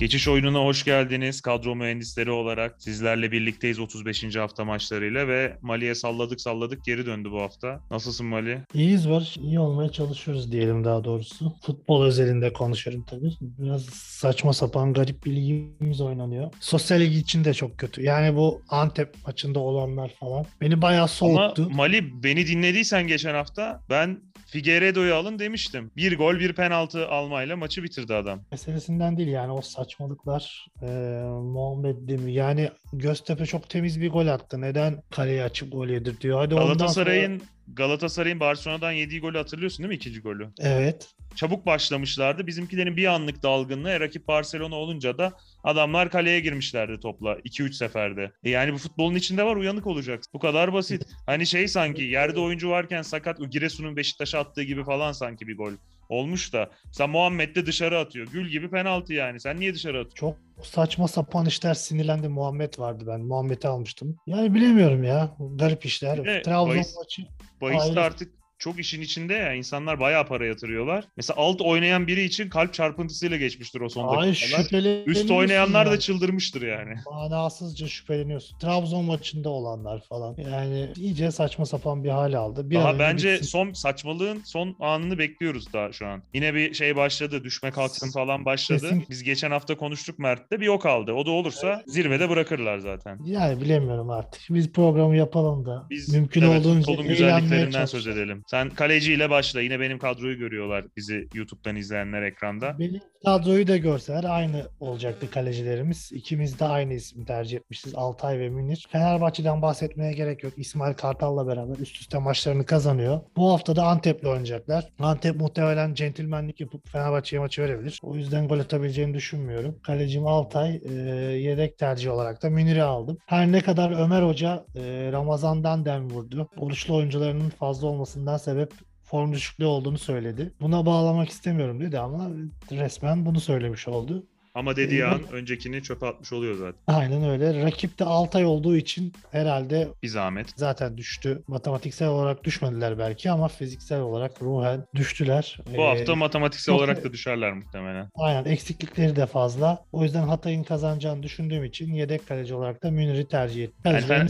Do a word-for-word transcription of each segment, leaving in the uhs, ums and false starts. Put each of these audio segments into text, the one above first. Geçiş oyununa hoş geldiniz. Kadro mühendisleri olarak sizlerle birlikteyiz otuz beşinci hafta maçlarıyla ve Mali'ye salladık salladık geri döndü bu hafta. Nasılsın Mali? İyiyiz var. İyi olmaya çalışıyoruz diyelim daha doğrusu. Futbol özelinde konuşuyorum tabii. Biraz saçma sapan garip bir ligimiz oynanıyor. Sosyal ligi için de çok kötü. Yani bu Antep maçında olanlar falan beni bayağı soğuttu. Ama Mali, beni dinlediysen geçen hafta ben Figueiredo'yu alın demiştim. Bir gol bir penaltı almayla maçı bitirdi adam. Meselesinden değil yani o saçmalıklar. Ee, Muhammet değil mi? Yani Göztepe çok temiz bir gol attı. Neden kaleye açıp gol yedirtiyor? Hadi Galatasaray'ın sonra... Galatasaray'ın Barcelona'dan yediği golü hatırlıyorsun değil mi? İkinci golü. Evet. Çabuk başlamışlardı. Bizimkilerin bir anlık dalgınlığı. Rakip Barcelona olunca da adamlar kaleye girmişlerdi topla iki üç seferde. E yani bu futbolun içinde var, uyanık olacaksın. Bu kadar basit. Hani şey sanki yerde oyuncu varken sakat, o Giresun'un Beşiktaş'a attığı gibi falan sanki bir gol olmuş da. Sen Muhammet de dışarı atıyor. Gül gibi penaltı yani. Sen niye dışarı atıyorsun? Çok saçma sapan işler, sinirlendi. Muhammet vardı ben. Muhammed'i almıştım. Yani bilemiyorum ya. Garip işler. Trabzon bahis, maçı. Bahis de artık çok işin içinde ya. İnsanlar bayağı para yatırıyorlar. Mesela alt oynayan biri için kalp çarpıntısıyla geçmiştir o son dakikalar. Üst oynayanlar yani da çıldırmıştır yani. Manasızca şüpheleniyorsun. Trabzon maçında olanlar falan. Yani iyice saçma sapan bir hal aldı. Bir Daha bence bitsin. son saçmalığın son anını bekliyoruz daha şu an. Yine bir şey başladı. Düşme kalksın falan başladı. Kesin. Biz geçen hafta konuştuk Mert'te. Bir yok aldı. O da olursa evet, zirvede bırakırlar zaten. Yani bilemiyorum artık. Biz programı yapalım da. Biz, mümkün evet, olduğunca eğlenmeye söz edelim. Sen kaleciyle başla. Yine benim kadroyu görüyorlar bizi YouTube'dan izleyenler ekranda. Benim kadroyu da görseler aynı olacaktı kalecilerimiz. İkimiz de aynı ismi tercih etmişiz. Altay ve Münir. Fenerbahçe'den bahsetmeye gerek yok. İsmail Kartal'la beraber üst üste maçlarını kazanıyor. Bu hafta da Antep'le oynayacaklar. Antep muhtemelen centilmenlik yapıp Fenerbahçe'ye maçı verebilir. O yüzden gol atabileceğini düşünmüyorum. Kalecim Altay, e, yedek tercih olarak da Münir'i aldım. Her ne kadar Ömer Hoca e, Ramazan'dan dem vurdu. Oruçlu oyuncularının fazla olmasından sebep form düşüklüğü olduğunu söyledi. Buna bağlamak istemiyorum dedi ama resmen bunu söylemiş oldu. Ama dediği ee, an öncekini çöpe atmış oluyor zaten. Aynen öyle. Rakip de Altay olduğu için herhalde bir zahmet zaten düştü. Matematiksel olarak düşmediler belki ama fiziksel olarak ruhen düştüler. Bu ee, hafta matematiksel çok... olarak da düşerler muhtemelen. Aynen. Eksiklikleri de fazla. O yüzden Hatay'ın kazanacağını düşündüğüm için yedek kaleci olarak da Münir'i tercih ettim. Yani Fener...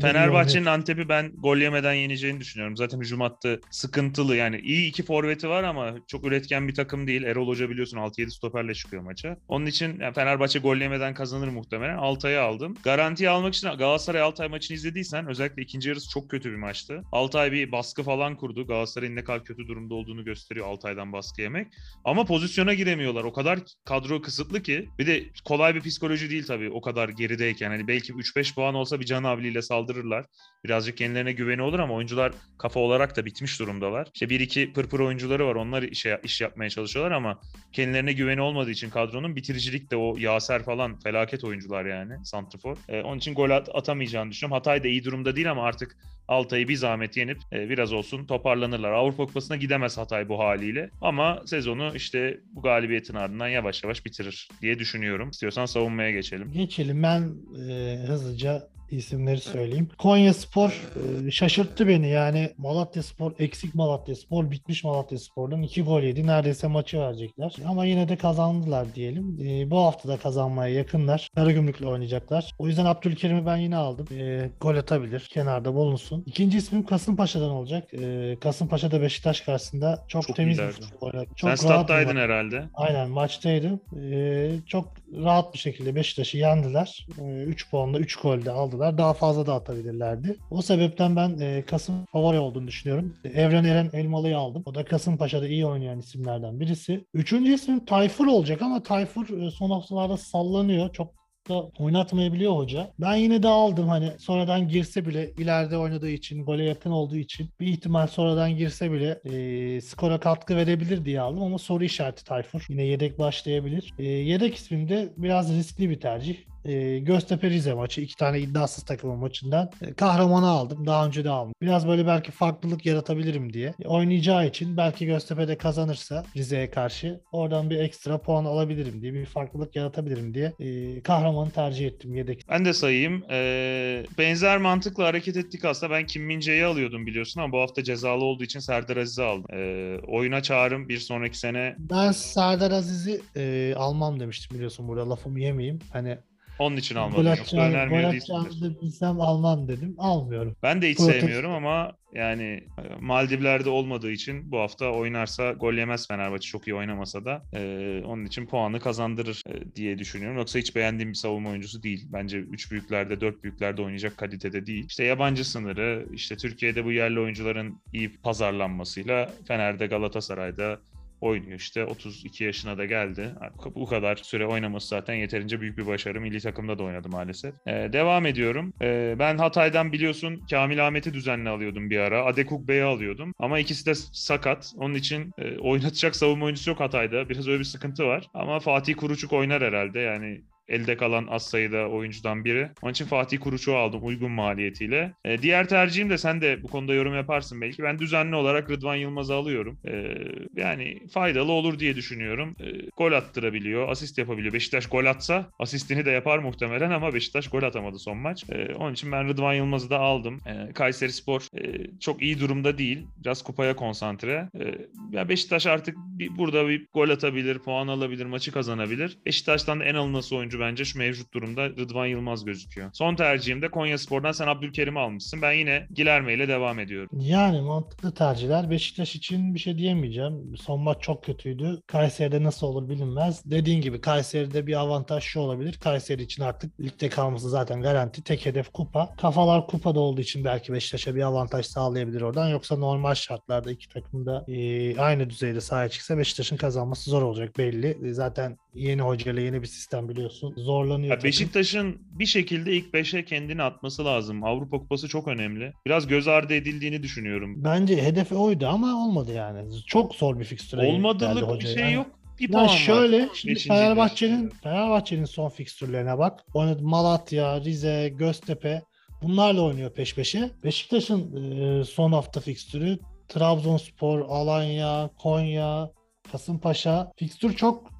Fenerbahçe'nin Antep'i ben gol yemeden yeneceğini düşünüyorum. Zaten hücum hattı sıkıntılı. Yani iyi iki forveti var ama çok üretken bir takım değil. Erol Hoca biliyorsun altı yedi stoperle çıkıyor maça. Onun için yani Fenerbahçe gol yemeden kazanır muhtemelen. Altay'ı aldım. Garantiye almak için Galatasaray Altay maçını izlediysen özellikle ikinci yarısı çok kötü bir maçtı. Altay bir baskı falan kurdu. Galatasaray'ın ne kadar kötü durumda olduğunu gösteriyor Altay'dan baskı yemek. Ama pozisyona giremiyorlar. O kadar kadro kısıtlı ki. Bir de kolay bir psikoloji değil tabii o kadar gerideyken. Hani belki üç beş puan olsa bir can havliyle saldırırlar. Birazcık kendilerine güveni olur ama oyuncular kafa olarak da bitmiş durumdalar. İşte bir iki pırpır oyuncuları var. Onlar iş, iş yapmaya çalışıyorlar ama kendilerine güveni olmadığı için kadronun bitiricilik de o Yaser falan felaket oyuncular yani santrafor. Ee, onun için gol at- atamayacağını düşünüyorum. Hatay da iyi durumda değil ama artık Altay'ı bir zahmet yenip e, biraz olsun toparlanırlar. Avrupa Kupası'na gidemez Hatay bu haliyle ama sezonu işte bu galibiyetin ardından yavaş yavaş bitirir diye düşünüyorum. İstiyorsan savunmaya geçelim. Geçelim. Ben e, hızlıca isimleri söyleyeyim. Konya Spor e, şaşırttı beni. Yani Malatya Spor, eksik Malatya Spor, bitmiş Malatya Spor'dan iki gol yedi. Neredeyse maçı verecekler. Ama yine de kazandılar diyelim. E, bu hafta da kazanmaya yakınlar. Karagümrük'le oynayacaklar. O yüzden Abdülkerim'i ben yine aldım. E, gol atabilir. Kenarda bulunsun. İkinci ismim Kasımpaşa'dan olacak. E, Kasımpaşa'da Beşiktaş karşısında çok, çok temiz bir futbol oynadı. Sen stat'taydın herhalde. Aynen maçtaydım. E, çok rahat bir şekilde Beşiktaş'ı yendiler. üç puanla üç golde aldılar. Daha fazla da atabilirlerdi. O sebepten ben e, Kasım favori olduğunu düşünüyorum. Evren Eren Elmalı'yı aldım. O da Kasımpaşa'da iyi oynayan isimlerden birisi. Üçüncü isim Tayfur olacak ama Tayfur son haftalarda sallanıyor. Çok da oynatmayabiliyor hoca. Ben yine de aldım hani sonradan girse bile ileride oynadığı için, gole yakın olduğu için bir ihtimal sonradan girse bile e, skora katkı verebilir diye aldım ama soru işareti Tayfur. Yine yedek başlayabilir. E, yedek ismim de biraz riskli bir tercih. e, Göztepe Rize maçı, iki tane iddiasız takımın maçından e, kahramanı aldım. Daha önce de aldım. Biraz böyle belki farklılık yaratabilirim diye. E, oynayacağı için belki Göztepe'de kazanırsa Rize'ye karşı oradan bir ekstra puan alabilirim diye, bir farklılık yaratabilirim diye e, kahramanı tercih ettim yedek. Ben de sayayım. E, benzer mantıkla hareket ettik aslında. Ben Kim Min-jae'yi alıyordum biliyorsun ama bu hafta cezalı olduğu için Serdar Aziz'i aldım. E, oyuna çağırım bir sonraki sene. Ben Serdar Aziz'i e, almam demiştim biliyorsun, burada lafımı yemeyeyim. Hani onun için almadım. Golakçı'nı bilsem almam dedim. Almıyorum. Ben de hiç Protesto. sevmiyorum ama yani Maldivler'de olmadığı için bu hafta oynarsa gol yemez Fenerbahçe, çok iyi oynamasa da. Ee, onun için puanı kazandırır e, diye düşünüyorum. Yoksa hiç beğendiğim bir savunma oyuncusu değil. Bence üç büyüklerde, dört büyüklerde oynayacak kalitede değil. İşte yabancı sınırı, işte Türkiye'de bu yerli oyuncuların iyi pazarlanmasıyla Fener'de, Galatasaray'da oynuyor işte. otuz iki yaşına da geldi. Bu kadar süre oynaması zaten yeterince büyük bir başarı. Milli takımda da oynadı maalesef. Ee, devam ediyorum. Ee, ben Hatay'dan biliyorsun Kamil Ahmet'i düzenli alıyordum bir ara. Adekuk Bey'i alıyordum. Ama ikisi de sakat. Onun için e, oynatacak savunma oyuncusu yok Hatay'da. Biraz öyle bir sıkıntı var. Ama Fatih Kuruçuk oynar herhalde. Yani elde kalan az sayıda oyuncudan biri. Onun için Fatih Kuruçu'yu aldım uygun maliyetiyle. E, diğer tercihim de, sen de bu konuda yorum yaparsın belki. Ben düzenli olarak Rıdvan Yılmaz'ı alıyorum. E, yani faydalı olur diye düşünüyorum. E, gol attırabiliyor, asist yapabiliyor. Beşiktaş gol atsa asistini de yapar muhtemelen ama Beşiktaş gol atamadı son maç. E, onun için ben Rıdvan Yılmaz'ı da aldım. E, Kayserispor e, çok iyi durumda değil. Biraz kupaya konsantre. E, ya Beşiktaş artık bir, burada bir gol atabilir, puan alabilir, maçı kazanabilir. Beşiktaş'tan da en alınası oyuncu bence şu mevcut durumda Rıdvan Yılmaz gözüküyor. Son tercihimde Konyaspor'dan sen Abdülkerim'i almışsın. Ben yine Gilerme ile devam ediyorum. Yani mantıklı tercihler. Beşiktaş için bir şey diyemeyeceğim. Son maç çok kötüydü. Kayseri'de nasıl olur bilinmez. Dediğin gibi Kayseri'de bir avantaj şu olabilir. Kayseri için artık ligde kalması zaten garanti. Tek hedef kupa. Kafalar kupada olduğu için belki Beşiktaş'a bir avantaj sağlayabilir oradan. Yoksa normal şartlarda iki takım da e, aynı düzeyde sahaya çıksa Beşiktaş'ın kazanması zor olacak belli. Zaten yeni hoca ile yeni bir sistem biliyorsun. Zorlanıyor. Beşiktaş'ın bir şekilde ilk beşe kendini atması lazım. Avrupa Kupası çok önemli. Biraz göz ardı edildiğini düşünüyorum. Bence hedefi oydu ama olmadı yani. Çok zor bir fikstüre geldi hocaya. Olmadılık bir şey yani. Yok. Ya şöyle, şimdi Fenerbahçe'nin Fenerbahçe'nin son fikstürlerine bak. Malatya, Rize, Göztepe bunlarla oynuyor peş peşe. Beşiktaş'ın son hafta fikstürü Trabzonspor, Alanya, Konya, Kasımpaşa. Fikstür çok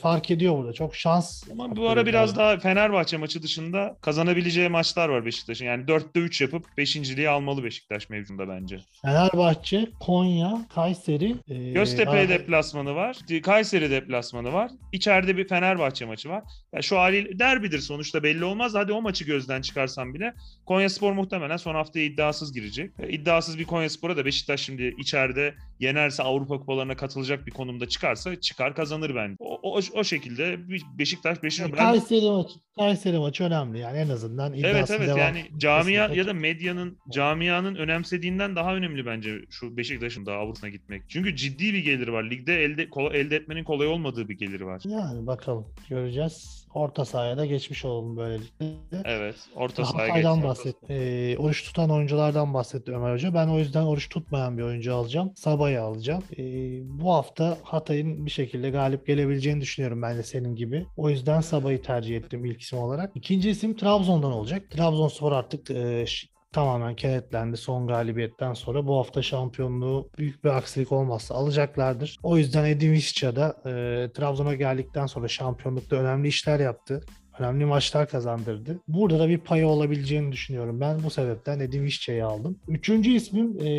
fark ediyor burada. Çok şans. Ama bu ara biraz yani. Daha Fenerbahçe maçı dışında kazanabileceği maçlar var Beşiktaş'ın. Yani dörtte üç yapıp beşinciliği almalı Beşiktaş mevcunda bence. Fenerbahçe, Konya, Kayseri. E, Göztepe Ar- deplasmanı var. Kayseri deplasmanı var. İçeride bir Fenerbahçe maçı var. Yani şu haliyle derbidir sonuçta, belli olmaz. Hadi o maçı gözden çıkarsam bile Konyaspor muhtemelen son haftaya iddiasız girecek. İddiasız bir Konyaspor'a da Beşiktaş şimdi içeride yenerse Avrupa Kupalarına katılacak bir konumda çıkarsa çıkar, kazanır bence. O, o, o şekilde Beşiktaş beşinci. Kayseri maçı, Kayseri maçı önemli yani, en azından iddiası devam. Evet evet devam. Yani camia ya da medyanın, camianın önemsediğinden daha önemli bence şu Beşiktaş'ın daha Avrupa'ya gitmek. Çünkü ciddi bir geliri var. Ligde elde kolay, elde etmenin kolay olmadığı bir geliri var. Yani bakalım, göreceğiz. Orta sahaya da geçmiş olalım böylelikle. Evet, orta sahaya geçelim. bahsetti. E, oruç tutan oyunculardan bahsetti Ömer Hoca. Ben o yüzden oruç tutmayan bir oyuncu alacağım. Sabah'ı alacağım. E, bu hafta Hatay'ın bir şekilde galip gelebileceğini düşünüyorum ben de senin gibi. O yüzden Sabah'ı tercih ettim ilk isim olarak. İkinci isim Trabzon'dan olacak. Trabzonspor artık e, tamamen kenetlendi son galibiyetten sonra. Bu hafta şampiyonluğu büyük bir aksilik olmazsa alacaklardır. O yüzden Edin Višća da e, Trabzon'a geldikten sonra şampiyonlukta önemli işler yaptı. Önemli maçlar kazandırdı. Burada da bir payı olabileceğini düşünüyorum. Ben bu sebepten Edin Višća'yı aldım. Üçüncü ismim e,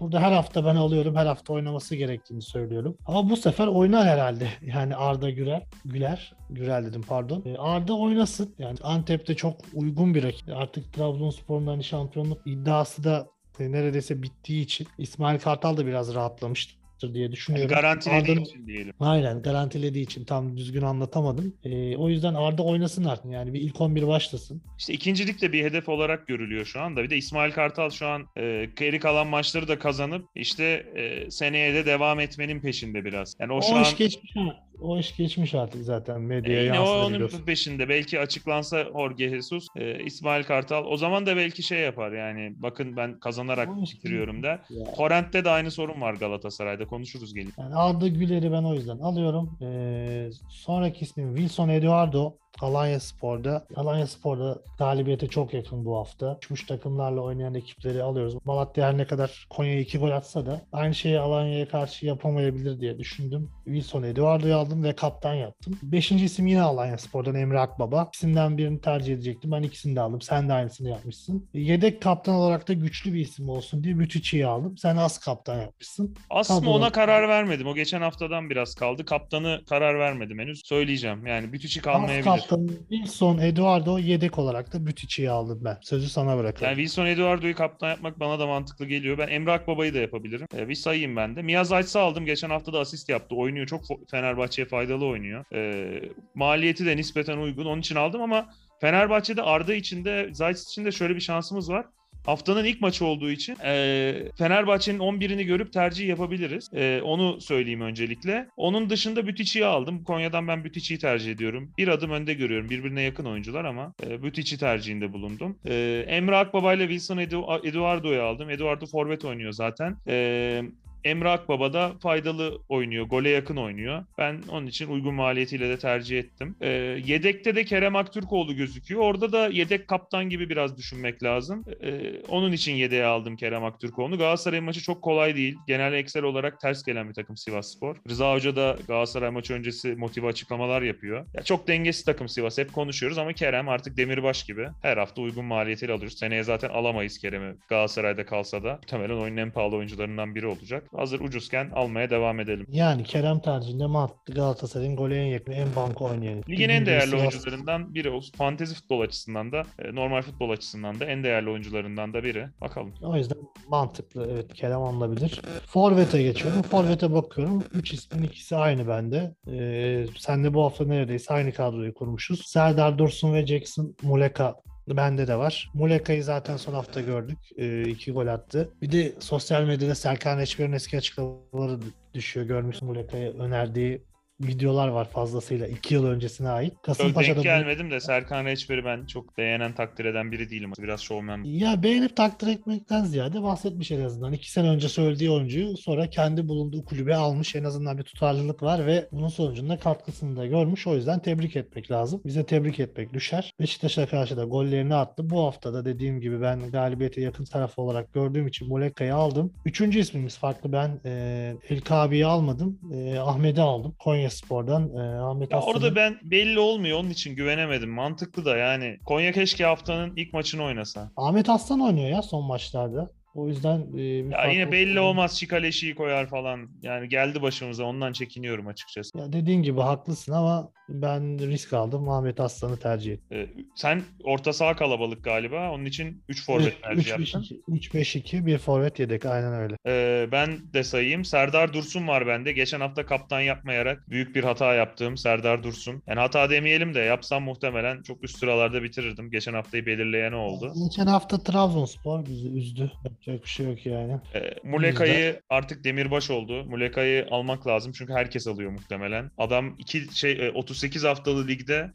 burada her hafta ben alıyorum. Her hafta oynaması gerektiğini söylüyorum. Ama bu sefer oynar herhalde. Yani Arda Güler. Güler. Güler dedim pardon. E, Arda oynasın. Yani Antep'te çok uygun bir rakip. Artık Trabzonspor'un hani şampiyonluk iddiası da neredeyse bittiği için İsmail Kartal da biraz rahatlamıştı diye düşünüyorum. Yani garantilediği Arda'nın... için diyelim. Aynen, garantilediği için tam düzgün anlatamadım. Ee, o yüzden Arda oynasın artık. Yani bir ilk on bir başlasın. İşte ikincilik de bir hedef olarak görülüyor şu anda. Bir de İsmail Kartal şu an e, geri kalan maçları da kazanıp işte e, seneye de devam etmenin peşinde biraz. Yani o, o şu an... geçmiş ha. O iş geçmiş artık zaten medyaya yansıdı. Yine onun peşinde. Belki açıklansa Jorge Jesus, e, İsmail Kartal o zaman da belki şey yapar yani, bakın ben kazanarak bitiriyorum der. Korent'te de aynı sorun var Galatasaray'da, konuşuruz gelin. Yani Arda Güler'i ben o yüzden alıyorum. Ee, sonraki ismim Wilson Eduardo. Alanya Spor'da. Alanya Spor'da galibiyete çok yakın bu hafta. Uçmuş takımlarla oynayan ekipleri alıyoruz. Malatya her ne kadar Konya'ya iki gol atsa da aynı şeyi Alanya'ya karşı yapamayabilir diye düşündüm. Wilson Eduardo'yu aldım ve kaptan yaptım. Beşinci isim yine Alanya Spor'dan Emre Akbaba. İkisinden birini tercih edecektim. Ben ikisini de aldım. Sen de aynısını yapmışsın. Yedek kaptan olarak da güçlü bir isim olsun diye Bütüçi'yi aldım. Sen az kaptan yapmışsın. Az mı ona karar vermedim. O geçen haftadan biraz kaldı. Kaptanı karar vermedim henüz. Söyleyeceğim. Yani Bütüçi kalmayabilir. Az kaptan Wilson Eduardo, yedek olarak da Bütüçi'yi aldım ben. Sözü sana bırakıyorum. Yani Wilson Eduardo'yu kaptan yapmak bana da mantıklı geliyor. Ben Emre Akbaba'yı da yapabilirim. Ee, bir sayayım ben de. Miyaz Ayt'sı aldım. Geçen hafta da asist yaptı. Oynuyor. Çok Fenerbahçe'ye faydalı oynuyor. Ee, maliyeti de nispeten uygun. Onun için aldım ama Fenerbahçe'de Arda için de Zayt için de şöyle bir şansımız var. Haftanın ilk maçı olduğu için e, Fenerbahçe'nin on birini görüp tercih yapabiliriz. E, onu söyleyeyim öncelikle. Onun dışında Bütüçi'yi aldım. Konya'dan ben Bütüçi'yi tercih ediyorum. Bir adım önde görüyorum. Birbirine yakın oyuncular ama e, Bütüçi tercihinde bulundum. E, Emre Akbaba ile Wilson Edu- Eduardo'yu aldım. Eduardo forvet oynuyor zaten. E, Emre Akbaba da faydalı oynuyor. Gole yakın oynuyor. Ben onun için uygun maliyetiyle de tercih ettim. E, yedekte de Kerem Aktürkoğlu gözüküyor. Orada da yedek kaptan gibi biraz düşünmek lazım. E, onun için yedeğe aldım Kerem Aktürkoğlu'nu. Galatasaray maçı çok kolay değil. Genel eksel olarak ters gelen bir takım Sivasspor. Rıza Hoca da Galatasaray maçı öncesi motive açıklamalar yapıyor. Ya çok dengesiz takım Sivas. Hep konuşuyoruz ama Kerem artık demirbaş gibi. Her hafta uygun maliyetiyle alıyoruz. Seneye zaten alamayız Kerem'i. Galatasaray'da kalsa da muhtemelen oyunun en pahalı oyuncularından biri olacak. Hazır ucuzken almaya devam edelim. Yani Kerem tercihinde mantıklı. Galatasaray'ın gole en yakın, en banko oynayan. Ligin en değerli Sivas... oyuncularından biri olsun. Fantezi futbol açısından da, normal futbol açısından da en değerli oyuncularından da biri. Bakalım. O yüzden mantıklı. Evet, Kerem alınabilir. Forvet'e geçiyorum. Forvet'e bakıyorum. üç ismin ikisi aynı bende. Ee, sen de bu hafta neredeyse aynı kadroyu kurmuşuz. Serdar Dursun ve Jackson Muleka bende de var. Muleka'yı zaten son hafta gördük. E, iki gol attı. Bir de sosyal medyada Serkan Reçber'in eski açıklamaları düşüyor. Görmüşsün, Muleka'ya önerdiği videolar var fazlasıyla. iki yıl öncesine ait. Kasımpaşa'da denk gelmedim de Serkan Reçber'i ben çok beğenen, takdir eden biri değilim. Biraz şovmen. Ya beğenip takdir etmekten ziyade bahsetmiş en azından. iki sene önce söylediği oyuncuyu sonra kendi bulunduğu kulübe almış. En azından bir tutarlılık var ve bunun sonucunda katkısını da görmüş. O yüzden tebrik etmek lazım. Bize tebrik etmek düşer. Beşiktaş'a karşı da gollerini attı. Bu hafta da dediğim gibi ben galibiyete yakın taraf olarak gördüğüm için Muleka'yı aldım. Üçüncü ismimiz farklı. Ben e, El Kaabi'yi almadım. E, Ahmet'i aldım. Konya Spor'dan e, Ahmet Aslan'ın... Orada ben belli olmuyor. Onun için güvenemedim. Mantıklı da yani. Konya keşke haftanın ilk maçını oynasa. Ahmet Aslan oynuyor ya son maçlarda. O yüzden... E, ya yine belli olsun. Olmaz. Şikaleşi'yi koyar falan. Yani geldi başımıza. Ondan çekiniyorum açıkçası. Ya dediğin gibi haklısın ama ben risk aldım. Ahmet Aslan'ı tercih ettim. E, sen orta saha kalabalık galiba. Onun için üç forvet üç, tercih yaptın. üç beş iki bir forvet yedek. Aynen öyle. E, ben de sayayım. Serdar Dursun var bende. Geçen hafta kaptan yapmayarak büyük bir hata yaptığım Serdar Dursun. Yani hata demeyelim de yapsam muhtemelen çok üst sıralarda bitirirdim. Geçen haftayı belirleyen oldu. Geçen hafta Trabzonspor bizi üzdü. Çok bir şey yok yani. E, Muleka'yı artık demirbaş oldu. Muleka'yı almak lazım çünkü herkes alıyor muhtemelen. Adam iki şey otuz sekiz haftalı ligde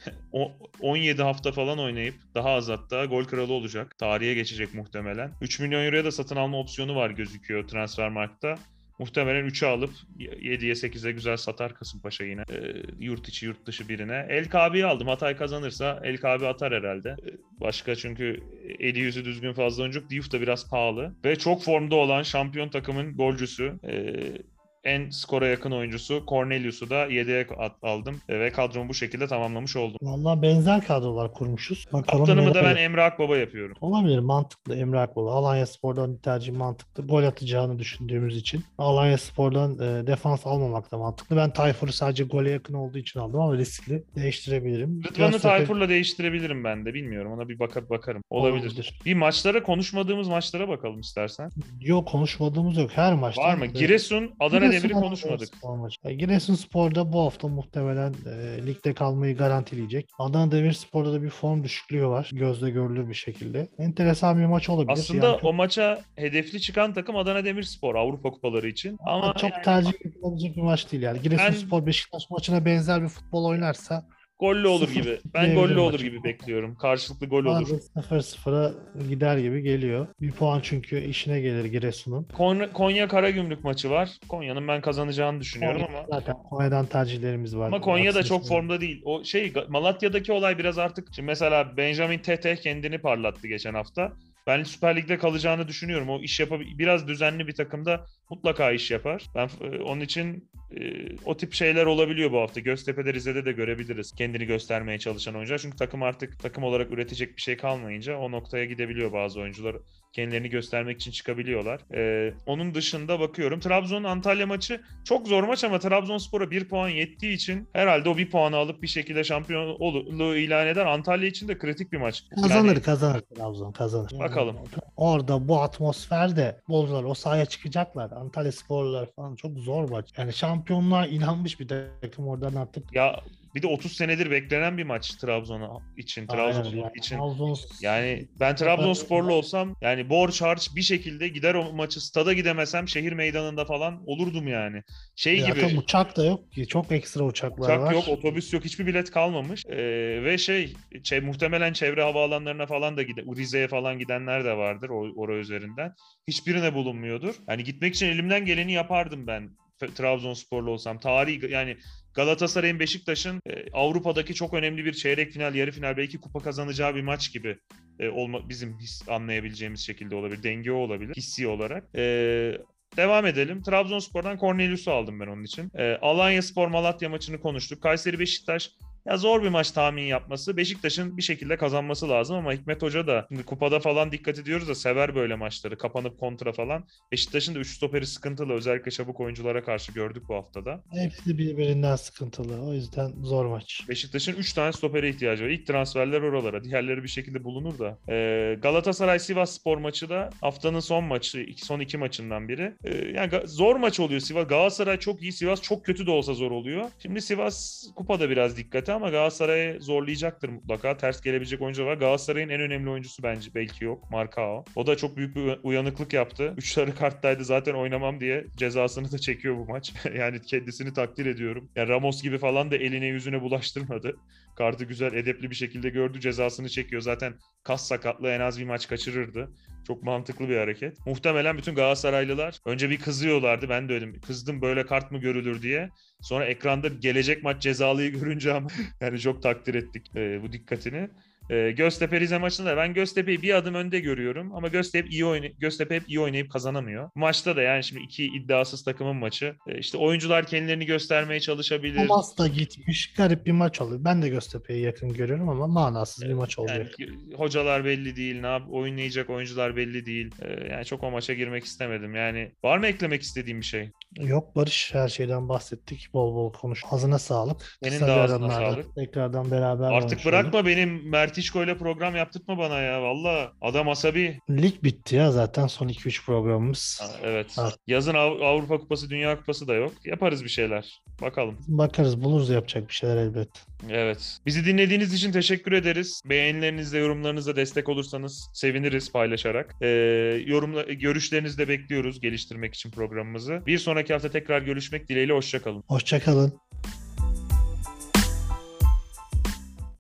on yedi hafta falan oynayıp daha az hatta gol kralı olacak. Tarihe geçecek muhtemelen. üç milyon euroya da satın alma opsiyonu var gözüküyor Transfermarkt'ta. Muhtemelen üçe alıp yediye sekize güzel satar Kasımpaşa yine. E, yurt içi yurt dışı birine. El Kaabi'yi aldım. Hatay kazanırsa El Kaabi atar herhalde. E, başka çünkü eli yüzü düzgün fazla oyuncuk. Diouf da biraz pahalı. Ve çok formda olan şampiyon takımın golcüsü. E, en skora yakın oyuncusu Cornelius'u da yedeğe aldım ve kadromu bu şekilde tamamlamış oldum. Vallahi benzer kadrolar kurmuşuz. Kaptanımı da ben Emre Akbaba yapıyorum. Olabilir, mantıklı Emre Akbaba. Alanya Spor'dan bir tercih mantıklı. Gol atacağını düşündüğümüz için. Alanya Spor'dan e, defans almamak da mantıklı. Ben Tayfur'u sadece gole yakın olduğu için aldım ama riskli. Değiştirebilirim. Rıdvan'ı Göztepe... Tayfur'la değiştirebilirim ben de. Bilmiyorum. Ona bir bakar bakarım. Olabilir. Olabilir. Bir maçlara, konuşmadığımız maçlara bakalım istersen. Yok, konuşmadığımız yok. Her maçta. Var mı? Giresun, Adana Demiri konuşmadık. Giresun Spor'da bu hafta muhtemelen e, ligde kalmayı garantileyecek. Adana Demirspor'da da bir form düşüklüğü var. Gözle görülür bir şekilde. Enteresan bir maç olabilir. Aslında yani çok... o maça hedefli çıkan takım Adana Demirspor Avrupa Kupaları için. Ama yani çok tercih edilecek bir maç değil yani. Giresun ben... Spor Beşiktaş maçına benzer bir futbol oynarsa Gollü olur gibi. Ben gollü olur gibi bekliyorum. Karşılıklı gol olur. sıfır sıfıra gider gibi geliyor. Bir puan çünkü işine gelir Giresun'un. Konya, Konya Karagümrük maçı var. Konya'nın ben kazanacağını düşünüyorum Konya, ama. Zaten Konya'dan tercihlerimiz var. Ama Konya da çok formda değil. O şey Malatya'daki olay biraz artık. Şimdi mesela Benjamin Tete kendini parlattı geçen hafta. Ben Süper Lig'de kalacağını düşünüyorum. O iş yapabilir. Biraz düzenli bir takımda mutlaka iş yapar. Ben e, onun için e, o tip şeyler olabiliyor bu hafta. Göztepe'de, Rize'de de görebiliriz. Kendini göstermeye çalışan oyuncular. Çünkü takım artık takım olarak üretecek bir şey kalmayınca o noktaya gidebiliyor bazı oyuncular. Kendilerini göstermek için çıkabiliyorlar. E, onun dışında bakıyorum. Trabzon'un Antalya maçı çok zor maç ama Trabzonspor'a bir puan yettiği için herhalde o bir puanı alıp bir şekilde şampiyonluğu ilan eder. Antalya için de kritik bir maç. Kazanır yani, kazanır Trabzon kazanır. Bakalım. Orada bu atmosferde bolcular o sahaya çıkacaklar. Antalya Sporlar falan çok zor maç. Yani şampiyonluğa inanmış bir takım oradan artık. Ya bir de otuz senedir beklenen bir maç Trabzon için, Trabzonspor yani. için. Yani ben Trabzonsporlu olsam yani borç harç bir şekilde gider o maçı, stada gidemesem şehir meydanında falan olurdum yani. Şey ya gibi. Uçak da yok ki. Çok ekstra uçaklar uçak var. Uçak yok, otobüs yok, hiçbir bilet kalmamış. Ee, ve şey, şey muhtemelen çevre havaalanlarına falan da gider. Rize'ye falan gidenler de vardır oraya üzerinden. Hiçbirine bulunmuyordur. Yani gitmek için elimden geleni yapardım ben Trabzonsporlu olsam. Tarihi yani Galatasaray'ın, Beşiktaş'ın e, Avrupa'daki çok önemli bir çeyrek final, yarı final, belki kupa kazanacağı bir maç gibi e, olma, bizim his, anlayabileceğimiz şekilde olabilir. Denge olabilir hissi olarak. E, devam edelim. Trabzonspor'dan Cornelius'u aldım ben onun için. E, Alanya Spor Malatya maçını konuştuk. Kayseri Beşiktaş. Ya zor bir maç tahmin yapması. Beşiktaş'ın bir şekilde kazanması lazım ama Hikmet Hoca da şimdi kupada falan dikkat ediyoruz da sever böyle maçları. Kapanıp kontra falan. Beşiktaş'ın da üç stoperi sıkıntılı. Özellikle çabuk oyunculara karşı gördük bu haftada. Hepsi birbirinden sıkıntılı. O yüzden zor maç. Beşiktaş'ın üç tane stopere ihtiyacı var. İlk transferler oralara. Diğerleri bir şekilde bulunur da. Ee, Galatasaray Sivas Spor maçı da haftanın son maçı. Son iki maçından biri. Ee, yani zor maç oluyor Sivas. Galatasaray çok iyi. Sivas çok kötü de olsa zor oluyor. Şimdi Sivas kupada biraz dikkate ama Galatasaray'ı zorlayacaktır mutlaka. Ters gelebilecek oyuncular var. Galatasaray'ın en önemli oyuncusu bence belki yok. Marcao. O da çok büyük bir uyanıklık yaptı. Üç sarı karttaydı zaten oynamam diye cezasını da çekiyor bu maç. Yani kendisini takdir ediyorum. Yani Ramos gibi falan da eline yüzüne bulaştırmadı. Kartı güzel, edepli bir şekilde gördü. Cezasını çekiyor. Zaten kas sakatlığı en az bir maç kaçırırdı. Çok mantıklı bir hareket. Muhtemelen bütün Galatasaraylılar önce bir kızıyorlardı. Ben de öyle kızdım, böyle kart mı görülür diye. Sonra ekranda gelecek maç cezalıyı görünce ama yani çok takdir ettik e, bu dikkatini. E, Göztepe Rize maçında ben Göztepe'yi bir adım önde görüyorum ama Göztepe iyi oynay- Göztepe hep iyi oynayıp kazanamıyor. Maçta da yani şimdi iki iddiasız takımın maçı. E, işte oyuncular kendilerini göstermeye çalışabilir. Thomas da gitmiş. Garip bir maç oluyor. Ben de Göztepe'yi yakın görüyorum ama manasız e, bir maç oluyor. Yani, hocalar belli değil. Ne yap- oynayacak oyuncular belli değil. E, yani çok o maça girmek istemedim. Yani var mı eklemek istediğim bir şey? Yok Barış, her şeyden bahsettik. Bol bol konuş. Ağzına sağlık. Benim de ağzına sağlık. Tekrardan beraber artık bırakma benim Mertişko ile program yaptırtma bana ya. Vallahi adam asabi. Lig bitti ya zaten son iki üç programımız. Ha, evet. Ha. Yazın Av- Avrupa Kupası, Dünya Kupası da yok. Yaparız bir şeyler. Bakalım. Bakarız, buluruz yapacak bir şeyler elbet. Evet. Bizi dinlediğiniz için teşekkür ederiz. Beğenilerinizle, yorumlarınızla destek olursanız seviniriz paylaşarak. Ee, yorumla- görüşlerinizi de bekliyoruz geliştirmek için programımızı. Bir sonraki hafta tekrar görüşmek dileğiyle. Hoşça kalın. Hoşça kalın.